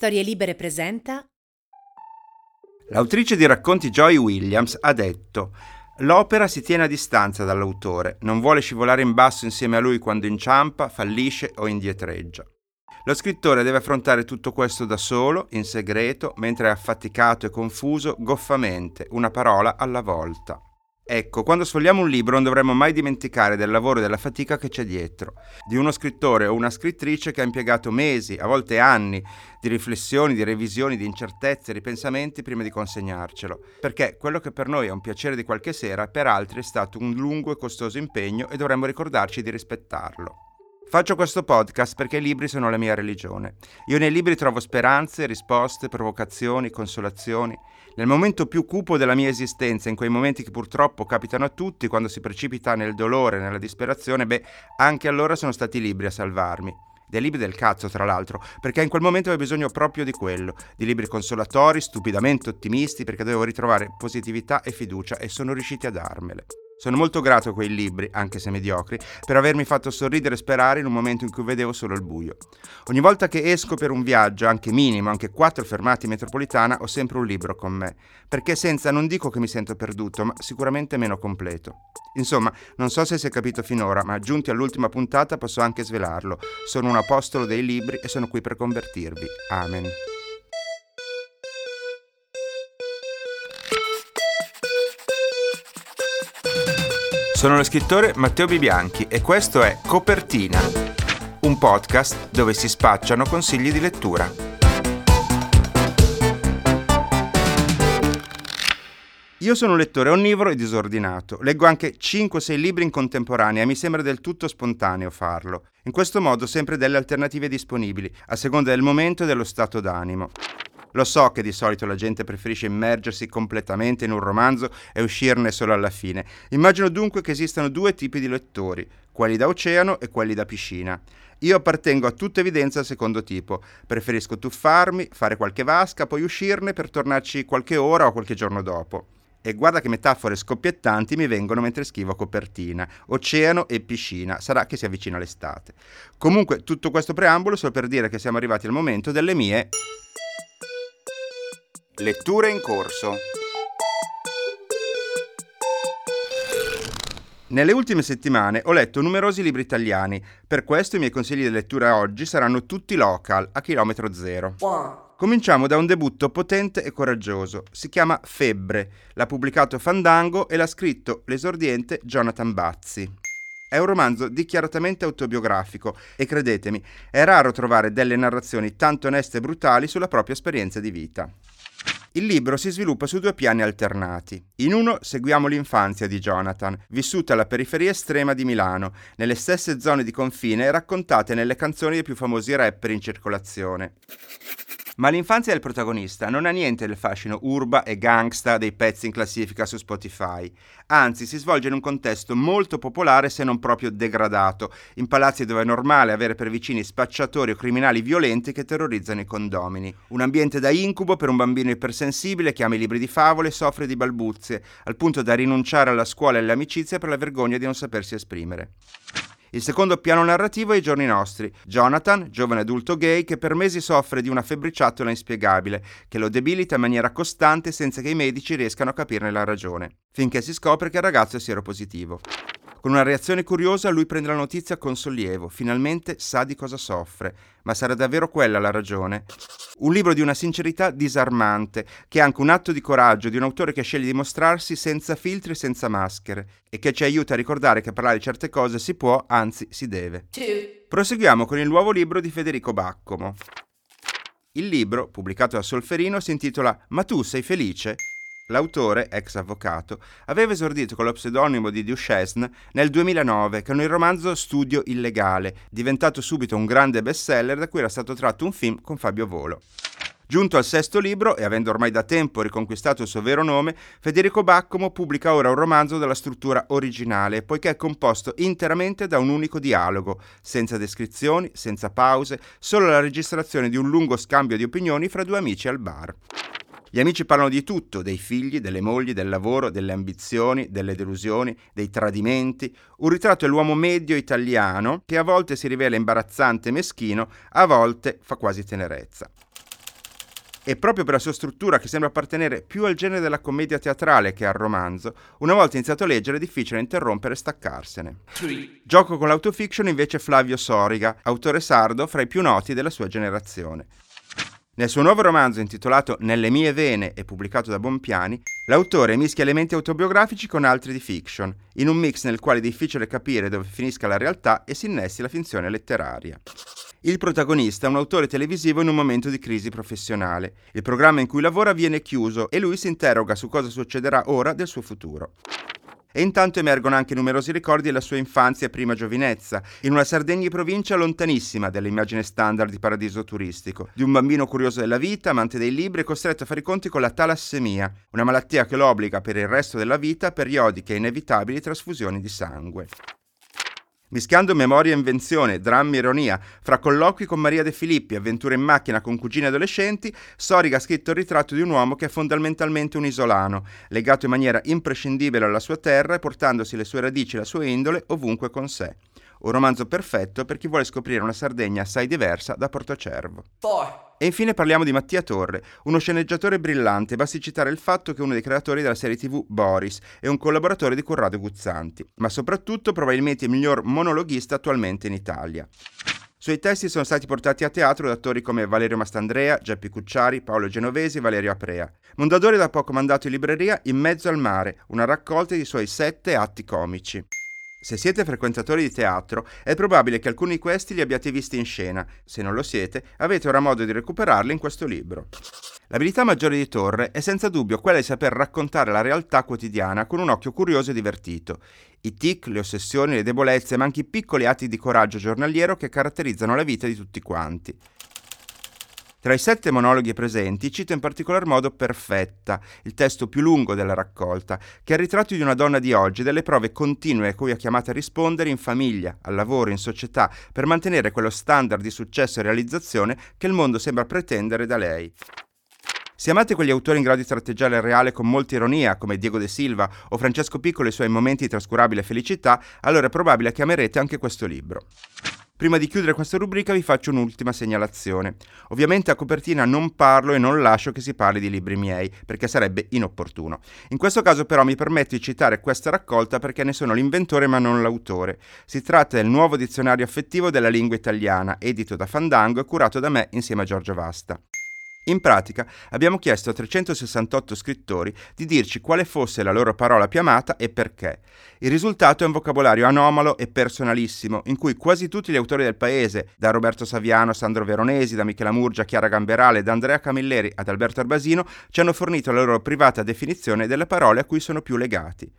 Storie Libere presenta. L'autrice di racconti Joy Williams ha detto: l'opera si tiene a distanza dall'autore, non vuole scivolare in basso insieme a lui quando inciampa, fallisce o indietreggia. Lo scrittore deve affrontare tutto questo da solo, in segreto, mentre è affaticato e confuso, goffamente, una parola alla volta. Ecco, quando sfogliamo un libro non dovremmo mai dimenticare del lavoro e della fatica che c'è dietro, di uno scrittore o una scrittrice che ha impiegato mesi, a volte anni, di riflessioni, di revisioni, di incertezze, ripensamenti prima di consegnarcelo, perché quello che per noi è un piacere di qualche sera, per altri è stato un lungo e costoso impegno e dovremmo ricordarci di rispettarlo. Faccio questo podcast perché i libri sono la mia religione. Io nei libri trovo speranze, risposte, provocazioni, consolazioni. Nel momento più cupo della mia esistenza, in quei momenti che purtroppo capitano a tutti, quando si precipita nel dolore, nella disperazione, anche allora sono stati i libri a salvarmi. Dei libri del cazzo, tra l'altro, perché in quel momento avevo bisogno proprio di quello, di libri consolatori, stupidamente ottimisti, perché dovevo ritrovare positività e fiducia e sono riusciti a darmele. Sono molto grato a quei libri, anche se mediocri, per avermi fatto sorridere e sperare in un momento in cui vedevo solo il buio. Ogni volta che esco per un viaggio, anche minimo, anche 4 fermate in metropolitana, ho sempre un libro con me, perché senza non dico che mi sento perduto, ma sicuramente meno completo. Insomma, non so se si è capito finora, ma giunti all'ultima puntata posso anche svelarlo. Sono un apostolo dei libri e sono qui per convertirvi. Amen. Sono lo scrittore Matteo Bibianchi e questo è Copertina, un podcast dove si spacciano consigli di lettura. Io sono un lettore onnivoro e disordinato. Leggo anche 5-6 libri in contemporanea e mi sembra del tutto spontaneo farlo. In questo modo sempre delle alternative disponibili, a seconda del momento e dello stato d'animo. Lo so che di solito la gente preferisce immergersi completamente in un romanzo e uscirne solo alla fine. Immagino dunque che esistano 2 tipi di lettori, quelli da oceano e quelli da piscina. Io appartengo a tutta evidenza al secondo tipo. Preferisco tuffarmi, fare qualche vasca, poi uscirne per tornarci qualche ora o qualche giorno dopo. E guarda che metafore scoppiettanti mi vengono mentre scrivo copertina, oceano e piscina, sarà che si avvicina l'estate. Comunque, tutto questo preambolo solo per dire che siamo arrivati al momento delle mie... letture in corso. Nelle ultime settimane ho letto numerosi libri italiani, per questo i miei consigli di lettura oggi saranno tutti local, a chilometro zero. Cominciamo da un debutto potente e coraggioso, si chiama Febbre, l'ha pubblicato Fandango e l'ha scritto l'esordiente Jonathan Bazzi. È un romanzo dichiaratamente autobiografico e credetemi, è raro trovare delle narrazioni tanto oneste e brutali sulla propria esperienza di vita. Il libro si sviluppa su 2 piani alternati. In uno seguiamo l'infanzia di Jonathan, vissuta alla periferia estrema di Milano, nelle stesse zone di confine raccontate nelle canzoni dei più famosi rapper in circolazione. Ma l'infanzia del protagonista non ha niente del fascino urba e gangsta dei pezzi in classifica su Spotify. Anzi, si svolge in un contesto molto popolare se non proprio degradato, in palazzi dove è normale avere per vicini spacciatori o criminali violenti che terrorizzano i condomini. Un ambiente da incubo per un bambino ipersensibile che ama i libri di favole e soffre di balbuzie, al punto da rinunciare alla scuola e all'amicizia per la vergogna di non sapersi esprimere. Il secondo piano narrativo è i giorni nostri. Jonathan, giovane adulto gay, che per mesi soffre di una febbriciattola inspiegabile, che lo debilita in maniera costante senza che i medici riescano a capirne la ragione, finché si scopre che il ragazzo è sieropositivo. Con una reazione curiosa lui prende la notizia con sollievo, finalmente sa di cosa soffre, ma sarà davvero quella la ragione? Un libro di una sincerità disarmante, che è anche un atto di coraggio di un autore che sceglie di mostrarsi senza filtri e senza maschere, e che ci aiuta a ricordare che parlare di certe cose si può, anzi si deve. Proseguiamo con il nuovo libro di Federico Baccomo. Il libro, pubblicato da Solferino, si intitola Ma tu sei felice? L'autore, ex avvocato, aveva esordito con lo pseudonimo di Duchesne nel 2009 con il romanzo Studio Illegale, diventato subito un grande bestseller da cui era stato tratto un film con Fabio Volo. Giunto al 6º libro, e avendo ormai da tempo riconquistato il suo vero nome, Federico Baccomo pubblica ora un romanzo dalla struttura originale, poiché è composto interamente da un unico dialogo, senza descrizioni, senza pause, solo la registrazione di un lungo scambio di opinioni fra 2 amici al bar. Gli amici parlano di tutto, dei figli, delle mogli, del lavoro, delle ambizioni, delle delusioni, dei tradimenti. Un ritratto dell'uomo medio italiano che a volte si rivela imbarazzante e meschino, a volte fa quasi tenerezza. e proprio per la sua struttura, che sembra appartenere più al genere della commedia teatrale che al romanzo, una volta iniziato a leggere è difficile interrompere e staccarsene. Gioco con l'autofiction invece Flavio Soriga, autore sardo fra i più noti della sua generazione. Nel suo nuovo romanzo, intitolato Nelle mie vene e pubblicato da Bompiani, l'autore mischia elementi autobiografici con altri di fiction, in un mix nel quale è difficile capire dove finisca la realtà e si innesti la finzione letteraria. Il protagonista è un autore televisivo in un momento di crisi professionale. Il programma in cui lavora viene chiuso e lui si interroga su cosa succederà ora del suo futuro. E intanto emergono anche numerosi ricordi della sua infanzia e prima giovinezza, in una Sardegna di provincia lontanissima dall'immagine standard di paradiso turistico, di un bambino curioso della vita, amante dei libri e costretto a fare i conti con la talassemia, una malattia che lo obbliga per il resto della vita a periodiche e inevitabili trasfusioni di sangue. Mischiando memoria e invenzione, drammi e ironia, fra colloqui con Maria De Filippi, avventure in macchina con cugine adolescenti, Soriga ha scritto il ritratto di un uomo che è fondamentalmente un isolano, legato in maniera imprescindibile alla sua terra e portandosi le sue radici e la sua indole ovunque con sé. Un romanzo perfetto per chi vuole scoprire una Sardegna assai diversa da Portocervo. E infine parliamo di Mattia Torre, uno sceneggiatore brillante, basti citare il fatto che è uno dei creatori della serie TV Boris e un collaboratore di Corrado Guzzanti, ma soprattutto probabilmente il miglior monologhista attualmente in Italia. I suoi testi sono stati portati a teatro da attori come Valerio Mastandrea, Geppi Cucciari, Paolo Genovesi e Valerio Aprea. Mondadori ha da poco mandato in libreria In mezzo al mare, una raccolta dei suoi 7 atti comici. Se siete frequentatori di teatro, è probabile che alcuni di questi li abbiate visti in scena. Se non lo siete, avete ora modo di recuperarli in questo libro. L'abilità maggiore di Torre è senza dubbio quella di saper raccontare la realtà quotidiana con un occhio curioso e divertito. I tic, le ossessioni, le debolezze, ma anche i piccoli atti di coraggio giornaliero che caratterizzano la vita di tutti quanti. Tra i 7 monologhi presenti cito in particolar modo Perfetta, il testo più lungo della raccolta, che è il ritratto di una donna di oggi e delle prove continue a cui è chiamata a rispondere in famiglia, al lavoro, in società, per mantenere quello standard di successo e realizzazione che il mondo sembra pretendere da lei. Se amate quegli autori in grado di tratteggiare il reale con molta ironia, come Diego De Silva o Francesco Piccolo e i suoi momenti di trascurabile felicità, allora è probabile che amerete anche questo libro. Prima di chiudere questa rubrica vi faccio un'ultima segnalazione. Ovviamente a copertina non parlo e non lascio che si parli di libri miei, perché sarebbe inopportuno. In questo caso però mi permetto di citare questa raccolta perché ne sono l'inventore ma non l'autore. Si tratta del nuovo dizionario affettivo della lingua italiana, edito da Fandango e curato da me insieme a Giorgio Vasta. In pratica abbiamo chiesto a 368 scrittori di dirci quale fosse la loro parola più amata e perché. Il risultato è un vocabolario anomalo e personalissimo, in cui quasi tutti gli autori del paese, da Roberto Saviano a Sandro Veronesi, da Michela Murgia a Chiara Gamberale, da Andrea Camilleri ad Alberto Arbasino, ci hanno fornito la loro privata definizione delle parole a cui sono più legati.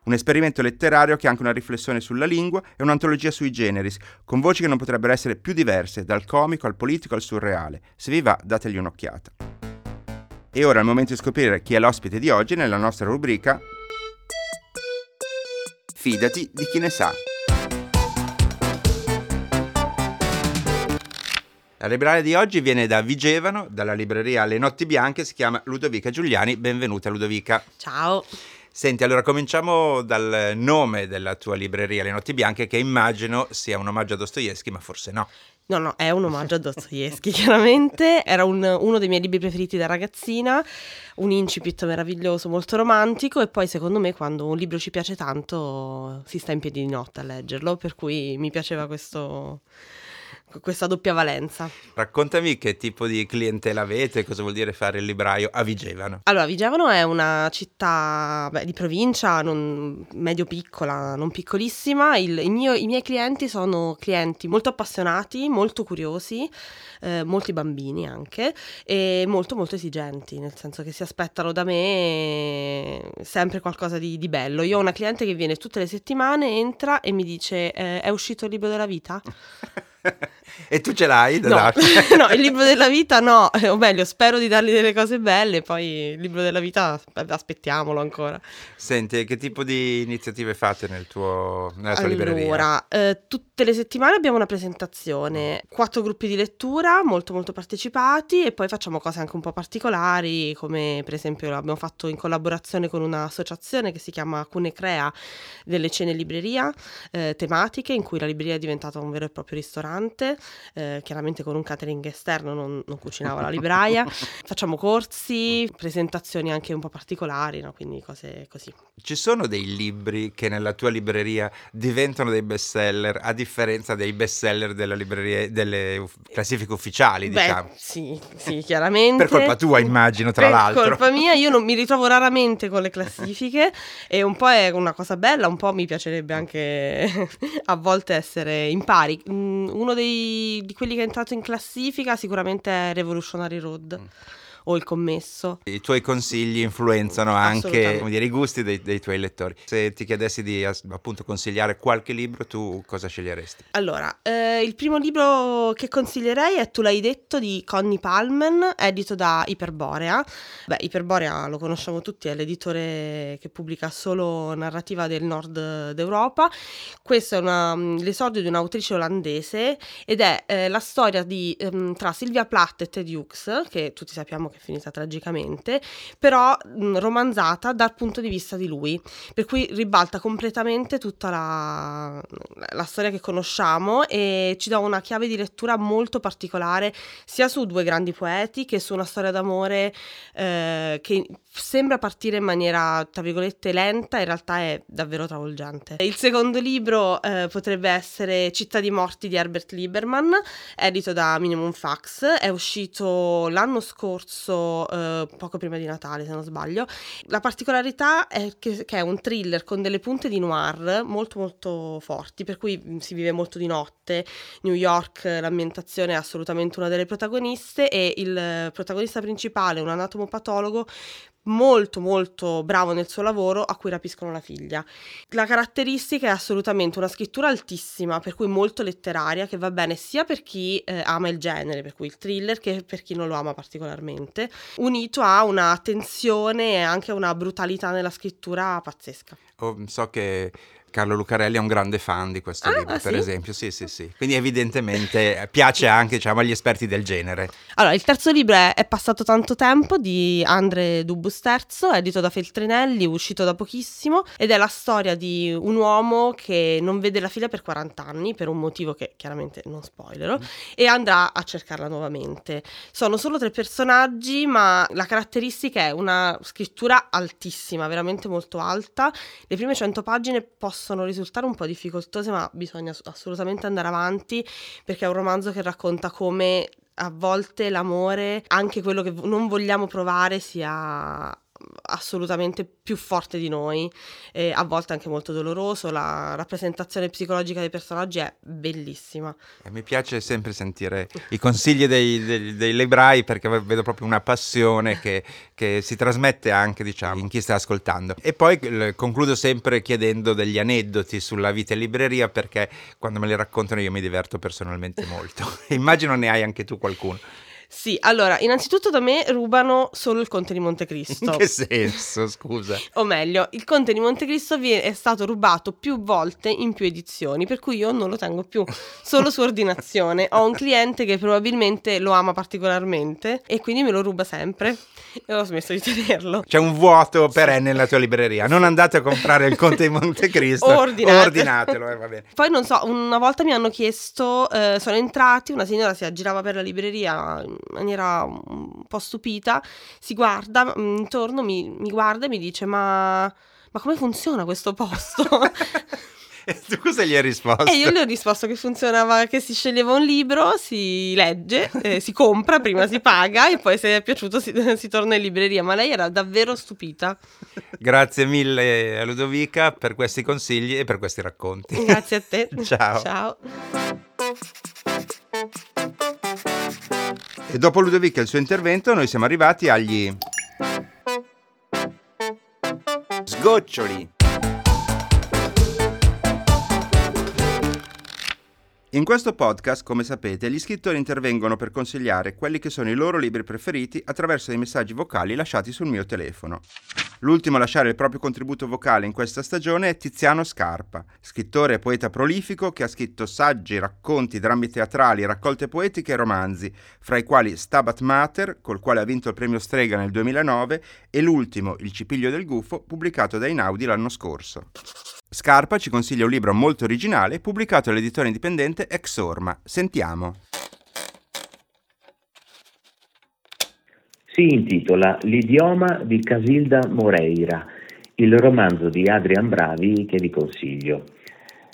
Un esperimento letterario che ha anche una riflessione sulla lingua e un'antologia sui generis, con voci che non potrebbero essere più diverse, dal comico al politico al surreale. Se vi va, dategli un'occhiata. E ora è il momento di scoprire chi è l'ospite di oggi nella nostra rubrica Fidati di chi ne sa. La libraria di oggi viene da Vigevano, dalla libreria Le Notti Bianche, si chiama Ludovica Giuliani. Benvenuta Ludovica. Ciao. Senti, allora cominciamo dal nome della tua libreria, Le Notti Bianche, che immagino sia un omaggio a Dostoevsky, ma forse no. No, è un omaggio a Dostoevsky, chiaramente. Era uno dei miei libri preferiti da ragazzina, un incipit meraviglioso, molto romantico, e poi secondo me quando un libro ci piace tanto si sta in piedi di notte a leggerlo, per cui mi piaceva questa doppia valenza. Raccontami che tipo di clientela avete, cosa vuol dire fare il libraio a Vigevano? Allora, Vigevano è una città di provincia, non medio piccola, non piccolissima. I miei clienti sono clienti molto appassionati, molto curiosi, molti bambini anche, e molto molto esigenti, nel senso che si aspettano da me sempre qualcosa di bello. Io ho una cliente che viene tutte le settimane, entra e mi dice è uscito il libro della vita? E tu ce l'hai? No, il libro della vita no, o meglio spero di dargli delle cose belle, poi il libro della vita aspettiamolo ancora. Senti, che tipo di iniziative fate nella tua libreria? Allora, tutte le settimane abbiamo una presentazione, 4 gruppi di lettura molto molto partecipati, e poi facciamo cose anche un po' particolari, come per esempio l'abbiamo fatto in collaborazione con un'associazione che si chiama Cune Crea, delle cene in libreria tematiche in cui la libreria è diventata un vero e proprio ristorante. chiaramente con un catering esterno, non cucinavo la libraia. Facciamo corsi, presentazioni anche un po' particolari, no? Quindi cose così. Ci sono dei libri che nella tua libreria diventano dei best seller, a differenza dei best seller della libreria, delle classifiche ufficiali, diciamo? Sì, chiaramente. Per colpa tua, immagino, tra l'altro. Per colpa mia, io non mi ritrovo raramente con le classifiche e un po' è una cosa bella, un po' mi piacerebbe anche a volte essere in pari. Uno di quelli che è entrato in classifica sicuramente è Revolutionary Road o Il commesso. I tuoi consigli influenzano anche, come dire, i gusti dei tuoi lettori. Se ti chiedessi di appunto consigliare qualche libro, tu cosa sceglieresti? Allora, il primo libro che consiglierei è Tu l'hai detto di Connie Palmen, edito da Iperborea. Iperborea lo conosciamo tutti, è l'editore che pubblica solo narrativa del nord d'Europa. Questo è l'esordio di un'autrice olandese ed è la storia tra Sylvia Plath e Ted Hughes, che tutti sappiamo che è finita tragicamente, però romanzata dal punto di vista di lui, per cui ribalta completamente tutta la storia che conosciamo e ci dà una chiave di lettura molto particolare sia su due grandi poeti che su una storia d'amore che sembra partire in maniera, tra virgolette, lenta, in realtà è davvero travolgente. Il secondo libro potrebbe essere Città di morti di Herbert Lieberman, edito da Minimum Fax, è uscito l'anno scorso, poco prima di Natale se non sbaglio. La particolarità è che è un thriller con delle punte di noir molto molto forti, per cui si vive molto di notte. New York, l'ambientazione, è assolutamente una delle protagoniste e il protagonista principale, un anatomopatologo molto molto bravo nel suo lavoro, a cui rapiscono la figlia. La caratteristica è assolutamente una scrittura altissima, per cui molto letteraria, che va bene sia per chi ama il genere, per cui il thriller, che per chi non lo ama particolarmente, unito a una tensione e anche una brutalità nella scrittura pazzesca. So che Carlo Lucarelli è un grande fan di questo libro, per esempio. Sì. Quindi evidentemente piace anche, diciamo, agli esperti del genere. Allora, il terzo libro è passato tanto tempo di André Dubus III, edito da Feltrinelli, uscito da pochissimo, ed è la storia di un uomo che non vede la figlia per 40 anni, per un motivo che chiaramente non spoilerò, e andrà a cercarla nuovamente. Sono solo 3 personaggi, ma la caratteristica è una scrittura altissima, veramente molto alta. Le prime 100 pagine possono risultare un po' difficoltose, ma bisogna assolutamente andare avanti, perché è un romanzo che racconta come a volte l'amore, anche quello che non vogliamo provare, sia assolutamente più forte di noi, a volte anche molto doloroso. La rappresentazione psicologica dei personaggi è bellissima. Mi piace sempre sentire i consigli dei librai, perché vedo proprio una passione che si trasmette anche, diciamo, in chi sta ascoltando. E poi concludo sempre chiedendo degli aneddoti sulla vita in libreria, perché quando me li raccontano io mi diverto personalmente molto. Immagino ne hai anche tu qualcuno. Sì, allora, innanzitutto da me rubano solo il Conte di Montecristo. In che senso, scusa? O meglio, il Conte di Montecristo è stato rubato più volte in più edizioni, per cui io non lo tengo più, solo su ordinazione. Ho un cliente che probabilmente lo ama particolarmente e quindi me lo ruba sempre e ho smesso di tenerlo. C'è un vuoto perenne nella tua libreria, non andate a comprare il Conte di Montecristo, ordinatelo, va bene. Poi non so, una volta mi hanno chiesto, sono entrati, una signora si aggirava per la libreria in maniera un po' stupita, si guarda intorno, mi guarda e mi dice ma come funziona questo posto? E tu cosa gli hai risposto? E io gli ho risposto che funzionava, che si sceglieva un libro, si legge, si compra, prima si paga e poi se è piaciuto si torna in libreria. Ma lei era davvero stupita. Grazie mille a Ludovica per questi consigli e per questi racconti. Grazie a te. Ciao. E dopo Ludovica e il suo intervento noi siamo arrivati agli sgoccioli. In questo podcast, come sapete, gli scrittori intervengono per consigliare quelli che sono i loro libri preferiti attraverso dei messaggi vocali lasciati sul mio telefono. L'ultimo a lasciare il proprio contributo vocale in questa stagione è Tiziano Scarpa, scrittore e poeta prolifico che ha scritto saggi, racconti, drammi teatrali, raccolte poetiche e romanzi, fra i quali Stabat Mater, col quale ha vinto il premio Strega nel 2009, e l'ultimo, Il cipiglio del gufo, pubblicato da Einaudi l'anno scorso. Scarpa ci consiglia un libro molto originale pubblicato dall'editore indipendente Exorma. Sentiamo. Si intitola L'idioma di Casilda Moreira, il romanzo di Adrian Bravi che vi consiglio.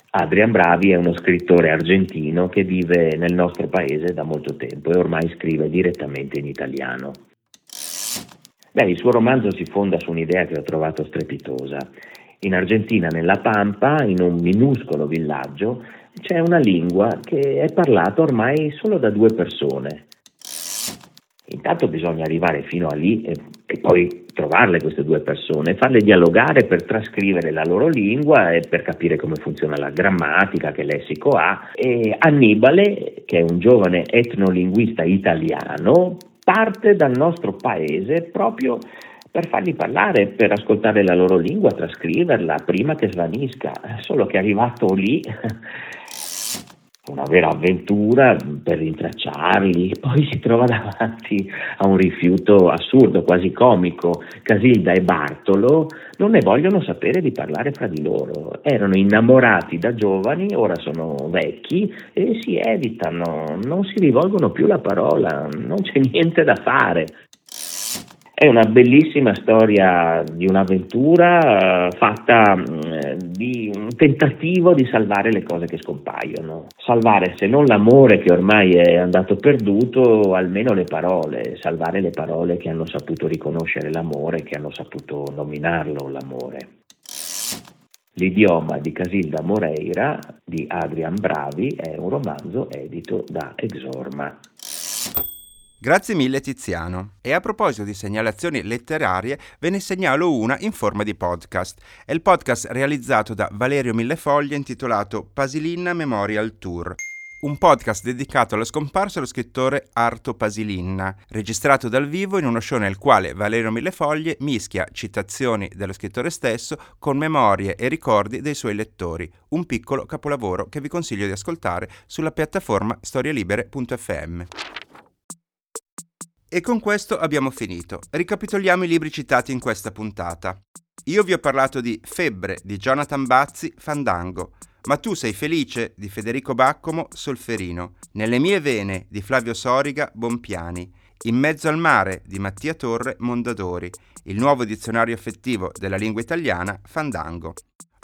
Adrian Bravi è uno scrittore argentino che vive nel nostro paese da molto tempo e ormai scrive direttamente in italiano. Il suo romanzo si fonda su un'idea che ho trovato strepitosa. In Argentina, nella Pampa, in un minuscolo villaggio, c'è una lingua che è parlata ormai solo da due persone. Intanto bisogna arrivare fino a lì e poi trovarle queste due persone, farle dialogare per trascrivere la loro lingua e per capire come funziona la grammatica, che lessico ha. E Annibale, che è un giovane etnolinguista italiano, parte dal nostro paese proprio per fargli parlare, per ascoltare la loro lingua, trascriverla prima che svanisca. Solo che è arrivato lì una vera avventura per rintracciarli, poi si trova davanti a un rifiuto assurdo, quasi comico. Casilda e Bartolo non ne vogliono sapere di parlare fra di loro, erano innamorati da giovani, ora sono vecchi e si evitano, non si rivolgono più la parola, non c'è niente da fare. È una bellissima storia di un'avventura fatta di un tentativo di salvare le cose che scompaiono. Salvare, se non l'amore che ormai è andato perduto, almeno le parole. Salvare le parole che hanno saputo riconoscere l'amore, che hanno saputo nominarlo l'amore. L'idioma di Casilda Moreira di Adrian Bravi è un romanzo edito da Exorma. Grazie mille Tiziano. E a proposito di segnalazioni letterarie, ve ne segnalo una in forma di podcast. È il podcast realizzato da Valerio Millefoglie intitolato Pasilinna Memorial Tour. Un podcast dedicato allo scomparso dello scrittore Arto Pasilinna, registrato dal vivo in uno show nel quale Valerio Millefoglie mischia citazioni dello scrittore stesso con memorie e ricordi dei suoi lettori. Un piccolo capolavoro che vi consiglio di ascoltare sulla piattaforma storielibere.fm. E con questo abbiamo finito. Ricapitoliamo i libri citati in questa puntata. Io vi ho parlato di Febbre di Jonathan Bazzi, Fandango. Ma tu sei felice di Federico Baccomo, Solferino. Nelle mie vene di Flavio Soriga, Bompiani. In mezzo al mare di Mattia Torre, Mondadori. Il nuovo dizionario affettivo della lingua italiana, Fandango.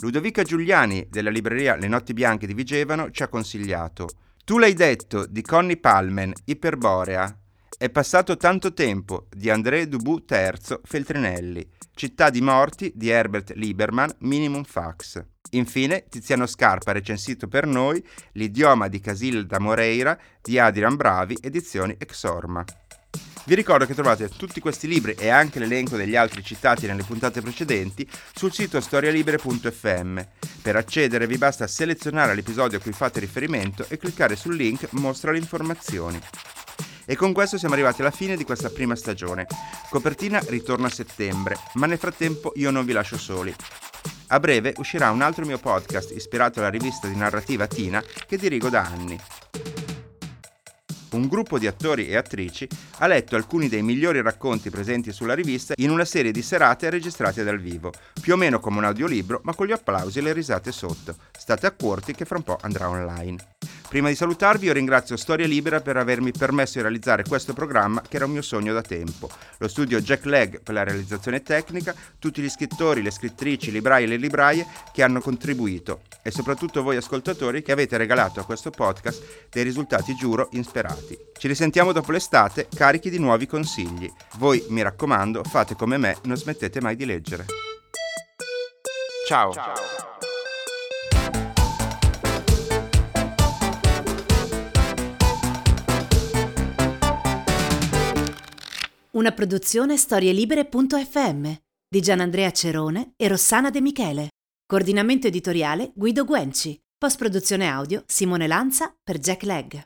Ludovica Giuliani della libreria Le Notti Bianche di Vigevano ci ha consigliato Tu l'hai detto di Connie Palmen, Iperborea. È passato tanto tempo di André Dubus III, Feltrinelli. Città di morti di Herbert Lieberman, Minimum Fax. Infine, Tiziano Scarpa ha recensito per noi L'idioma di Casilda Moreira di Adrian Bravi, edizioni Exorma. Vi ricordo che trovate tutti questi libri e anche l'elenco degli altri citati nelle puntate precedenti sul sito storielibere.fm. Per accedere vi basta selezionare l'episodio a cui fate riferimento e cliccare sul link Mostra le informazioni. E con questo siamo arrivati alla fine di questa prima stagione. Copertina ritorna a settembre, ma nel frattempo io non vi lascio soli. A breve uscirà un altro mio podcast ispirato alla rivista di narrativa Tina che dirigo da anni. Un gruppo di attori e attrici ha letto alcuni dei migliori racconti presenti sulla rivista in una serie di serate registrate dal vivo, più o meno come un audiolibro, ma con gli applausi e le risate sotto. State accorti che fra un po' andrà online. Prima di salutarvi io ringrazio Storia Libera per avermi permesso di realizzare questo programma che era un mio sogno da tempo. Lo studio Jack Legg per la realizzazione tecnica, tutti gli scrittori, le scrittrici, i librai e le libraie che hanno contribuito e soprattutto voi ascoltatori che avete regalato a questo podcast dei risultati giuro insperati. Ci risentiamo dopo l'estate carichi di nuovi consigli. Voi mi raccomando fate come me, non smettete mai di leggere. Ciao! Ciao. Una produzione storielibere.fm di Gianandrea Cerone e Rossana De Michele. Coordinamento editoriale Guido Guenci. Post-produzione audio Simone Lanza per Jack Legg.